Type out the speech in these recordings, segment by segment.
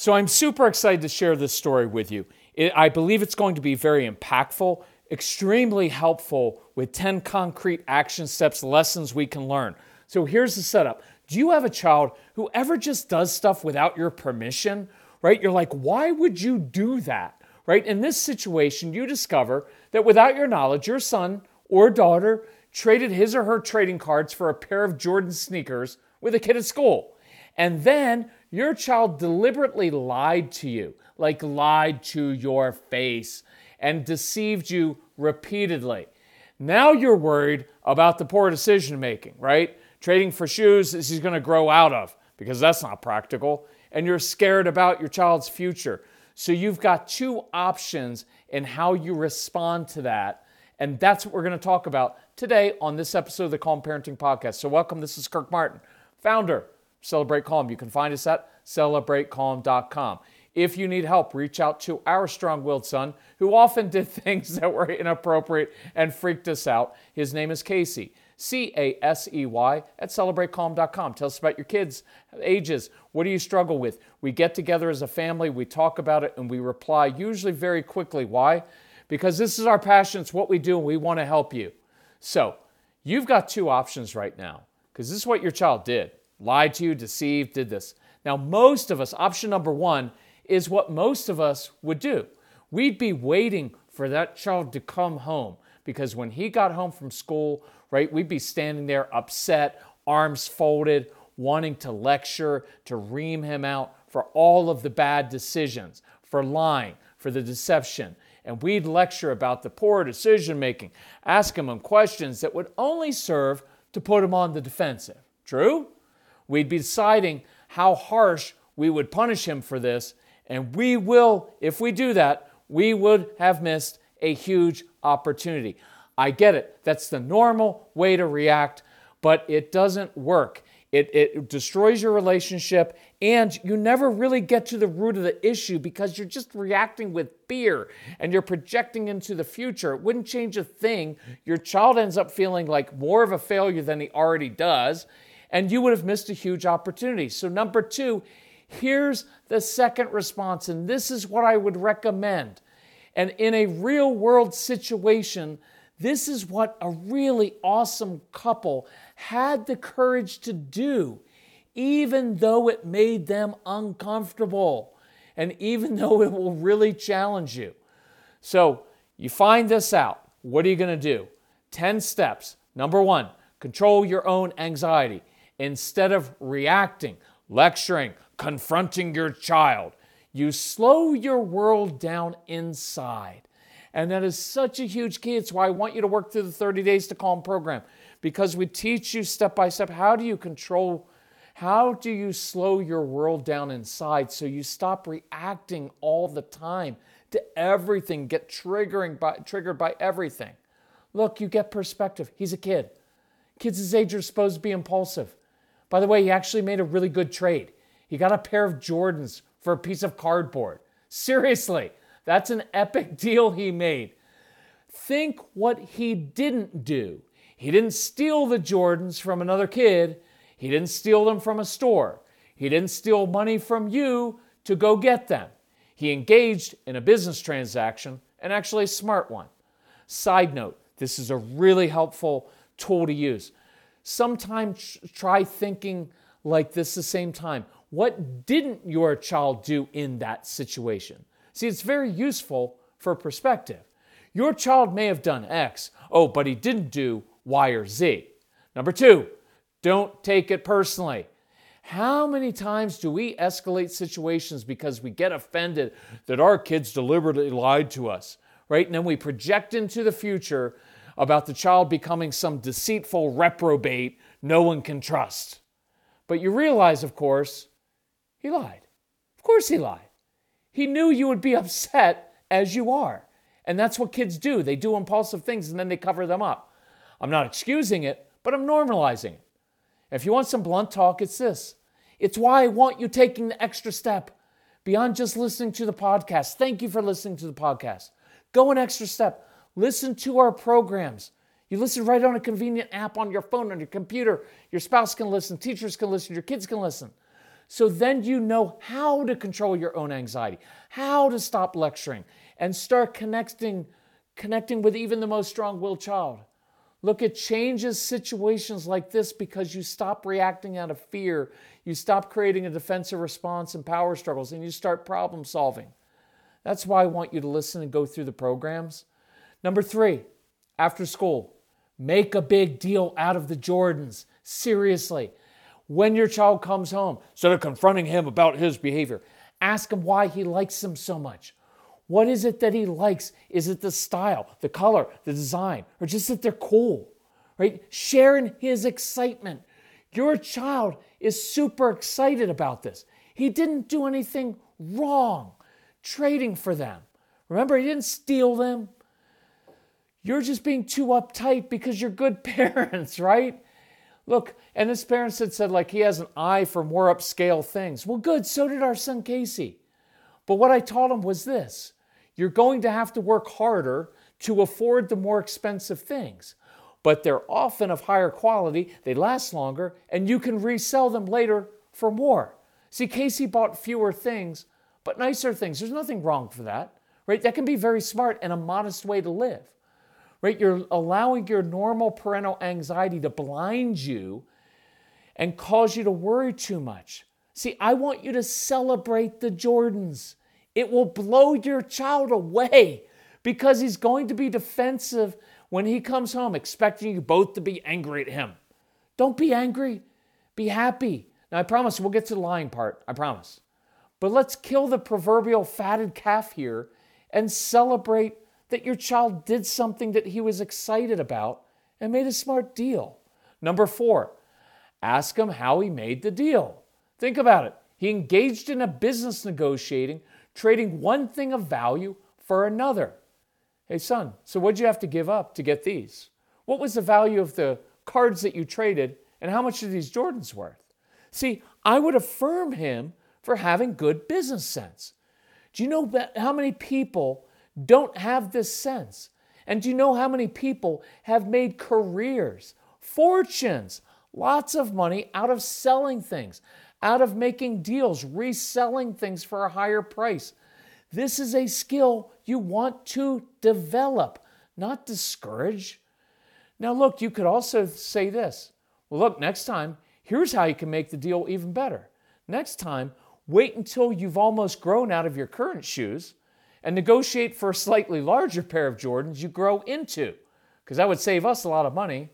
So I'm super excited to share this story with you. I believe it's going to be very impactful, extremely helpful, with 10 concrete action steps, lessons we can learn. So here's the setup. Do you have a child who ever just does stuff without your permission, right? You're like, why would you do that, right? In this situation, you discover that without your knowledge, your son or daughter traded his or her trading cards for a pair of Jordan sneakers with a kid at school. And then your child deliberately lied to you, like lied to your face, and deceived you repeatedly. Now you're worried about the poor decision making, right? Trading for shoes that she's going to grow out of, because that's not practical. And you're scared about your child's future. So you've got two options in how you respond to that. And that's what we're going to talk about today on this episode of the Calm Parenting Podcast. So welcome. This is Kirk Martin, founder Celebrate Calm. You can find us at CelebrateCalm.com. If you need help, reach out to our strong-willed son, who often did things that were inappropriate and freaked us out. His name is Casey, C-A-S-E-Y, at CelebrateCalm.com. Tell us about your kids' ages. What do you struggle with? We get together as a family, we talk about it, and we reply usually very quickly. Why? Because this is our passion. It's what we do, and we want to help you. So you've got two options right now, because this is what your child did. Lied to you, deceived, did this. Now, most of us, option number one, is what most of us would do. We'd be waiting for that child to come home, because when he got home from school, right, we'd be standing there upset, arms folded, wanting to lecture, to ream him out for all of the bad decisions, for lying, for the deception. And we'd lecture about the poor decision-making, ask him questions that would only serve to put him on the defensive. True? We'd be deciding how harsh we would punish him for this, and we will, if we do that, we would have missed a huge opportunity. I get it. That's the normal way to react, but it doesn't work. It destroys your relationship, and you never really get to the root of the issue, because you're just reacting with fear and you're projecting into the future. It wouldn't change a thing. Your child ends up feeling like more of a failure than he already does, and you would have missed a huge opportunity. So number two, here's the second response, and this is what I would recommend. And in a real world situation, this is what a really awesome couple had the courage to do, even though it made them uncomfortable, and even though it will really challenge you. So you find this out. What are you going to do? 10 steps. Number one, control your own anxiety. Instead of reacting, lecturing, confronting your child, you slow your world down inside. And that is such a huge key. It's why I want you to work through the 30 Days to Calm program, because we teach you step by step, how do you control How do you slow your world down inside so you stop reacting all the time to everything, get triggered by everything? Look, you get perspective. He's a kid. Kids his age are supposed to be impulsive. By the way, he actually made a really good trade. He got a pair of Jordans for a piece of cardboard. Seriously, that's an epic deal he made. Think what he didn't do. He didn't steal the Jordans from another kid. He didn't steal them from a store. He didn't steal money from you to go get them. He engaged in a business transaction, and actually a smart one. Side note, this is a really helpful tool to use. Sometimes try thinking like this the same time. What didn't your child do in that situation? See, it's very useful for perspective. Your child may have done X. Oh, but he didn't do Y or Z. Number two, don't take it personally. How many times do we escalate situations because we get offended that our kids deliberately lied to us, right? And then we project into the future about the child becoming some deceitful reprobate no one can trust. But you realize, of course, he lied. Of course he lied. He knew you would be upset as you are. And that's what kids do. They do impulsive things and then they cover them up. I'm not excusing it, but I'm normalizing it. If you want some blunt talk, it's this. It's why I want you taking the extra step beyond just listening to the podcast. Thank you for listening to the podcast. Go an extra step. Listen to our programs. You listen right on a convenient app on your phone, on your computer. Your spouse can listen. Teachers can listen. Your kids can listen. So then you know how to control your own anxiety, how to stop lecturing, and start connecting with even the most strong-willed child. Look, it changes situations like this because you stop reacting out of fear. You stop creating a defensive response and power struggles, and you start problem solving. That's why I want you to listen and go through the programs. Number three, after school, make a big deal out of the Jordans. Seriously. When your child comes home, instead of confronting him about his behavior, ask him why he likes them so much. What is it that he likes? Is it the style, the color, the design, or just that they're cool, right? Sharing his excitement. Your child is super excited about this. He didn't do anything wrong trading for them. Remember, he didn't steal them. You're just being too uptight because you're good parents, right? Look, and his parents had said, like, he has an eye for more upscale things. Well, good, so did our son Casey. But what I taught him was this. You're going to have to work harder to afford the more expensive things, but they're often of higher quality, they last longer, and you can resell them later for more. See, Casey bought fewer things, but nicer things. There's nothing wrong for that, right? That can be very smart and a modest way to live, right? You're allowing your normal parental anxiety to blind you and cause you to worry too much. See, I want you to celebrate the Jordans. It will blow your child away because he's going to be defensive when he comes home, expecting you both to be angry at him. Don't be angry. Be happy. Now, I promise we'll get to the lying part. I promise. But let's kill the proverbial fatted calf here and celebrate that your child did something that he was excited about and made a smart deal. Number four, ask him how he made the deal. Think about it. He engaged in a business negotiating, trading one thing of value for another. Hey, son, so what'd you have to give up to get these? What was the value of the cards that you traded, and how much are these Jordans worth? See, I would affirm him for having good business sense. Do you know how many people don't have this sense? And do you know how many people have made careers, fortunes, lots of money out of selling things, out of making deals, reselling things for a higher price? This is a skill you want to develop, not discourage. Now look, you could also say this. Well, look, next time, here's how you can make the deal even better. Next time, wait until you've almost grown out of your current shoes and negotiate for a slightly larger pair of Jordans you grow into, because that would save us a lot of money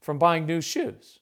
from buying new shoes.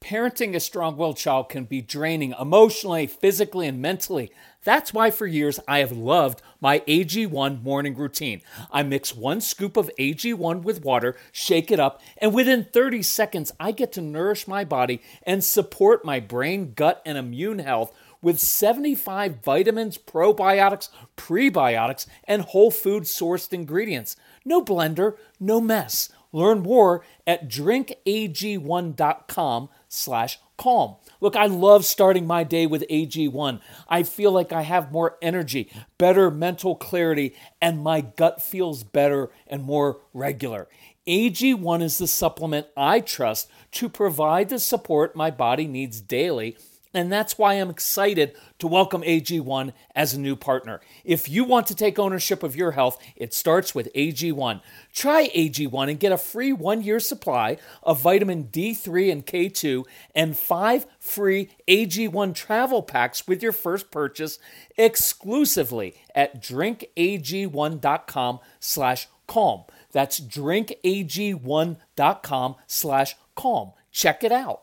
parenting a strong-willed child can be draining emotionally, physically, and mentally. That's why for years I have loved my AG1 morning routine. I mix 1 scoop of AG1 with water, shake it up, and within 30 seconds, I get to nourish my body and support my brain, gut, and immune health with 75 vitamins, probiotics, prebiotics, and whole food sourced ingredients. No blender, no mess. Learn more at drinkag1.com/calm. Look, I love starting my day with AG1. I feel like I have more energy, better mental clarity, and my gut feels better and more regular. AG1 is the supplement I trust to provide the support my body needs daily, and that's why I'm excited to welcome AG1 as a new partner. If you want to take ownership of your health, it starts with AG1. Try AG1 and get a free 1-year supply of vitamin D3 and K2 and 5 free AG1 travel packs with your first purchase exclusively at drinkag1.com/calm. That's drinkag1.com/calm. Check it out.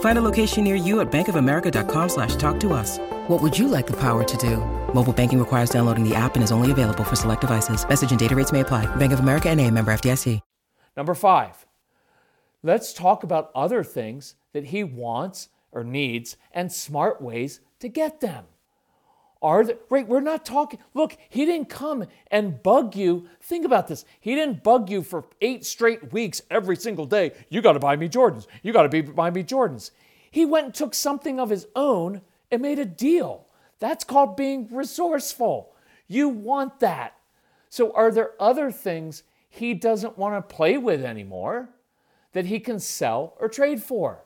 Find a location near you at bankofamerica.com/talktous. What would you like the power to do? Mobile banking requires downloading the app and is only available for select devices. Message and data rates may apply. Bank of America NA, member FDIC. Number 5, let's talk about other things that he wants or needs and smart ways to get them. We're not talking, look, he didn't come and bug you. Think about this. He didn't bug you for 8 straight weeks every single day. You got to buy me Jordans. You got to buy me Jordans. He went and took something of his own and made a deal. That's called being resourceful. You want that. So are there other things he doesn't want to play with anymore that he can sell or trade for,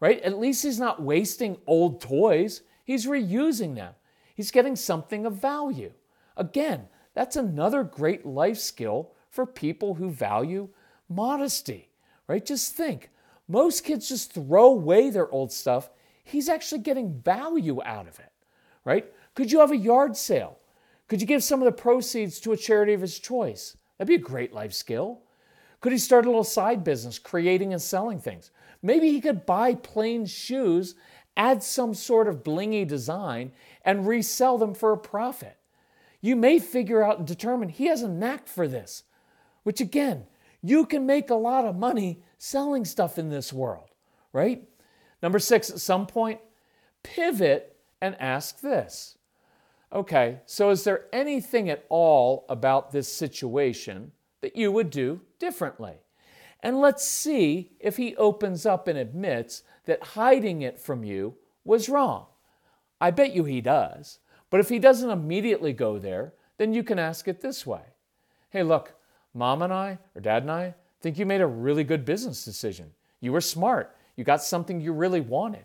right? At least he's not wasting old toys. He's reusing them. He's getting something of value. Again, that's another great life skill for people who value modesty, right? Just think, most kids just throw away their old stuff. He's actually getting value out of it, right? Could you have a yard sale? Could you give some of the proceeds to a charity of his choice? That'd be a great life skill. Could he start a little side business, creating and selling things? Maybe he could buy plain shoes, add some sort of blingy design, and resell them for a profit. You may figure out and determine he has a knack for this, which again, you can make a lot of money selling stuff in this world, right? Number 6, at some point, pivot and ask this. Okay, so is there anything at all about this situation that you would do differently? And let's see if he opens up and admits that hiding it from you was wrong. I bet you he does. But if he doesn't immediately go there, then you can ask it this way. Hey, look, Mom and I, or Dad and I, think you made a really good business decision. You were smart. You got something you really wanted.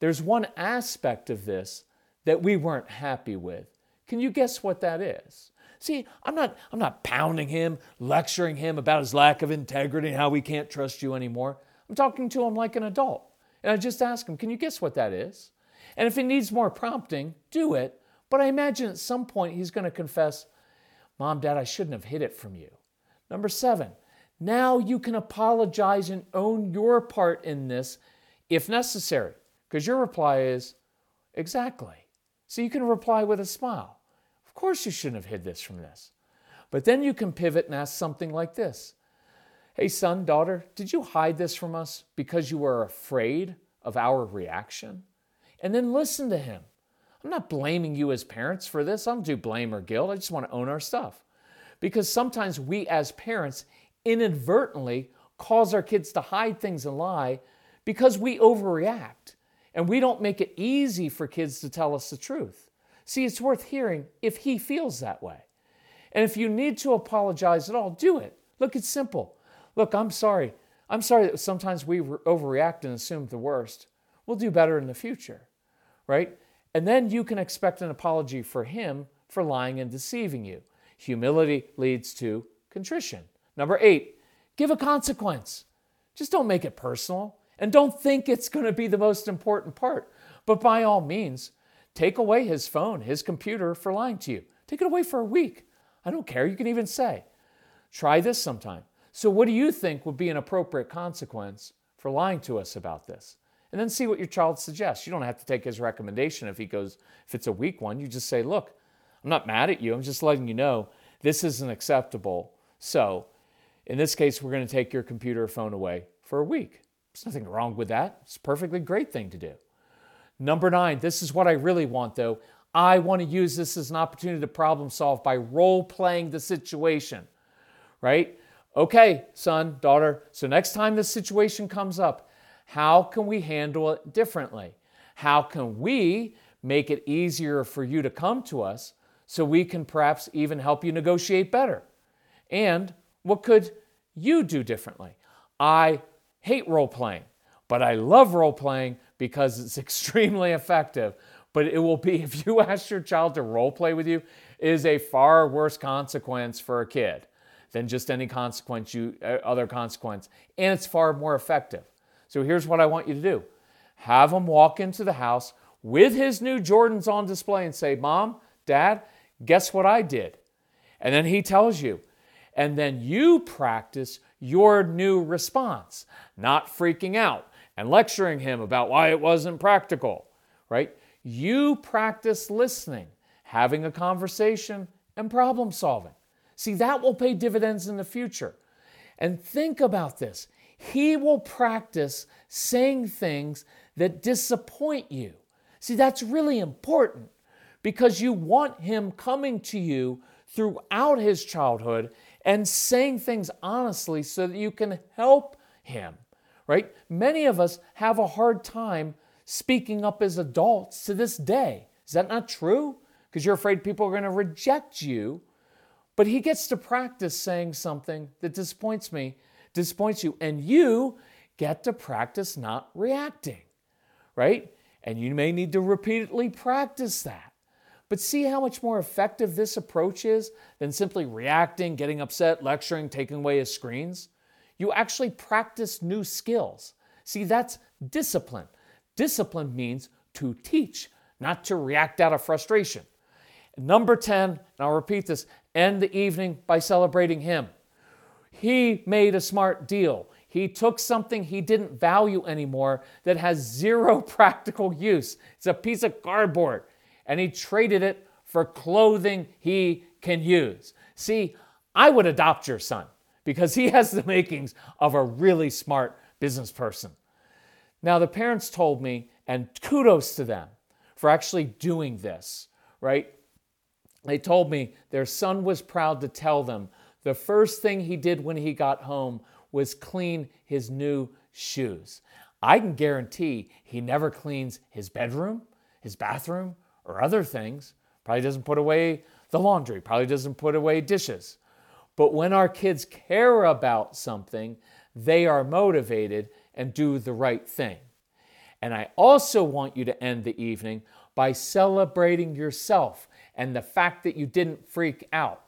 There's one aspect of this that we weren't happy with. Can you guess what that is? See, I'm not pounding him, lecturing him about his lack of integrity and how we can't trust you anymore. I'm talking to him like an adult. And I just ask him, can you guess what that is? And if he needs more prompting, do it. But I imagine at some point he's going to confess, Mom, Dad, I shouldn't have hid it from you. Number 7, now you can apologize and own your part in this if necessary. Because your reply is, exactly. So you can reply with a smile. Of course you shouldn't have hid this from this. But then you can pivot and ask something like this. Hey son, daughter, did you hide this from us because you were afraid of our reaction? And then listen to him. I'm not blaming you as parents for this. I don't do blame or guilt. I just want to own our stuff. Because sometimes we as parents inadvertently cause our kids to hide things and lie because we overreact. And we don't make it easy for kids to tell us the truth. See, it's worth hearing if he feels that way. And if you need to apologize at all, do it. Look, it's simple. Look, I'm sorry. I'm sorry that sometimes we overreact and assume the worst. We'll do better in the future, right? And then you can expect an apology for him for lying and deceiving you. Humility leads to contrition. Number 8, give a consequence. Just don't make it personal and don't think it's going to be the most important part. But by all means, take away his phone, his computer for lying to you. Take it away for a week. I don't care. You can even say, try this sometime. So what do you think would be an appropriate consequence for lying to us about this? And then see what your child suggests. You don't have to take his recommendation if it's a weak one. You just say, look, I'm not mad at you. I'm just letting you know this isn't acceptable. So in this case, we're going to take your computer or phone away for a week. There's nothing wrong with that. It's a perfectly great thing to do. Number 9, this is what I really want though. I want to use this as an opportunity to problem solve by role-playing the situation, right? Okay, son, daughter, so next time this situation comes up, how can we handle it differently? How can we make it easier for you to come to us so we can perhaps even help you negotiate better? And what could you do differently? I hate role-playing, but I love role-playing because it's extremely effective. But it will be, if you ask your child to role play with you, it is a far worse consequence for a kid than just any consequence other consequence. And it's far more effective. So here's what I want you to do. Have him walk into the house with his new Jordans on display and say, Mom, Dad, guess what I did? And then he tells you. And then you practice your new response, not freaking out and lecturing him about why it wasn't practical, right? You practice listening, having a conversation, and problem solving. See, that will pay dividends in the future. And think about this. He will practice saying things that disappoint you. See, that's really important because you want him coming to you throughout his childhood and saying things honestly so that you can help him, right? Many of us have a hard time speaking up as adults to this day. Is that not true? Because you're afraid people are going to reject you. But he gets to practice saying something that disappoints you, and you get to practice not reacting, right? And you may need to repeatedly practice that. But see how much more effective this approach is than simply reacting, getting upset, lecturing, taking away his screens? You actually practice new skills. See, that's discipline. Discipline means to teach, not to react out of frustration. Number 10, and I'll repeat this, end the evening by celebrating him. He made a smart deal. He took something he didn't value anymore that has zero practical use. It's a piece of cardboard, and he traded it for clothing he can use. See, I would adopt your son because he has the makings of a really smart business person. Now, the parents told me, and kudos to them for actually doing this, right? They told me their son was proud to tell them the first thing he did when he got home was clean his new shoes. I can guarantee he never cleans his bedroom, his bathroom, or other things. Probably doesn't put away the laundry, probably doesn't put away dishes. But when our kids care about something, they are motivated and do the right thing. And I also want you to end the evening by celebrating yourself and the fact that you didn't freak out.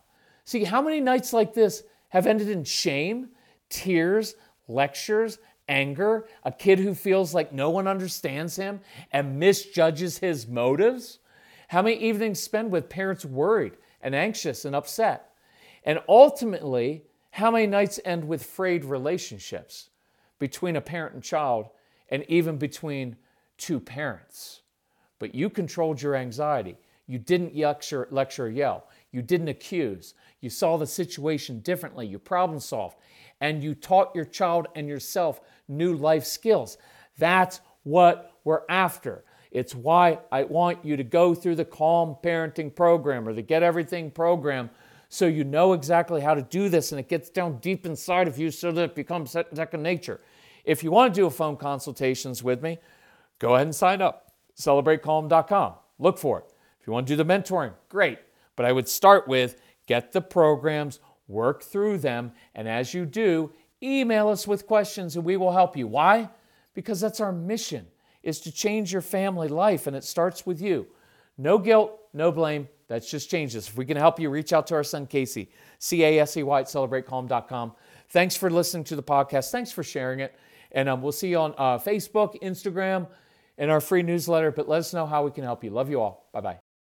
See, how many nights like this have ended in shame, tears, lectures, anger, a kid who feels like no one understands him and misjudges his motives? How many evenings spent with parents worried and anxious and upset? And ultimately, how many nights end with frayed relationships between a parent and child, and even between two parents? But you controlled your anxiety. You didn't lecture or yell. You didn't accuse. You saw the situation differently. You problem solved. And you taught your child and yourself new life skills. That's what we're after. It's why I want you to go through the Calm Parenting Program or the Get Everything Program so you know exactly how to do this and it gets down deep inside of you so that it becomes second nature. If you want to do a phone consultations with me, go ahead and sign up. CelebrateCalm.com. Look for it. If you want to do the mentoring, great. But I would start with get the programs, work through them, and as you do, email us with questions and we will help you. Why? Because that's our mission, is to change your family life, and it starts with you. No guilt, no blame. That's just changes. If we can help you, reach out to our son, Casey, CASEY at CelebrateCalm.com. Thanks for listening to the podcast. Thanks for sharing it. And we'll see you on Facebook, Instagram, and our free newsletter. But let us know how we can help you. Love you all. Bye-bye.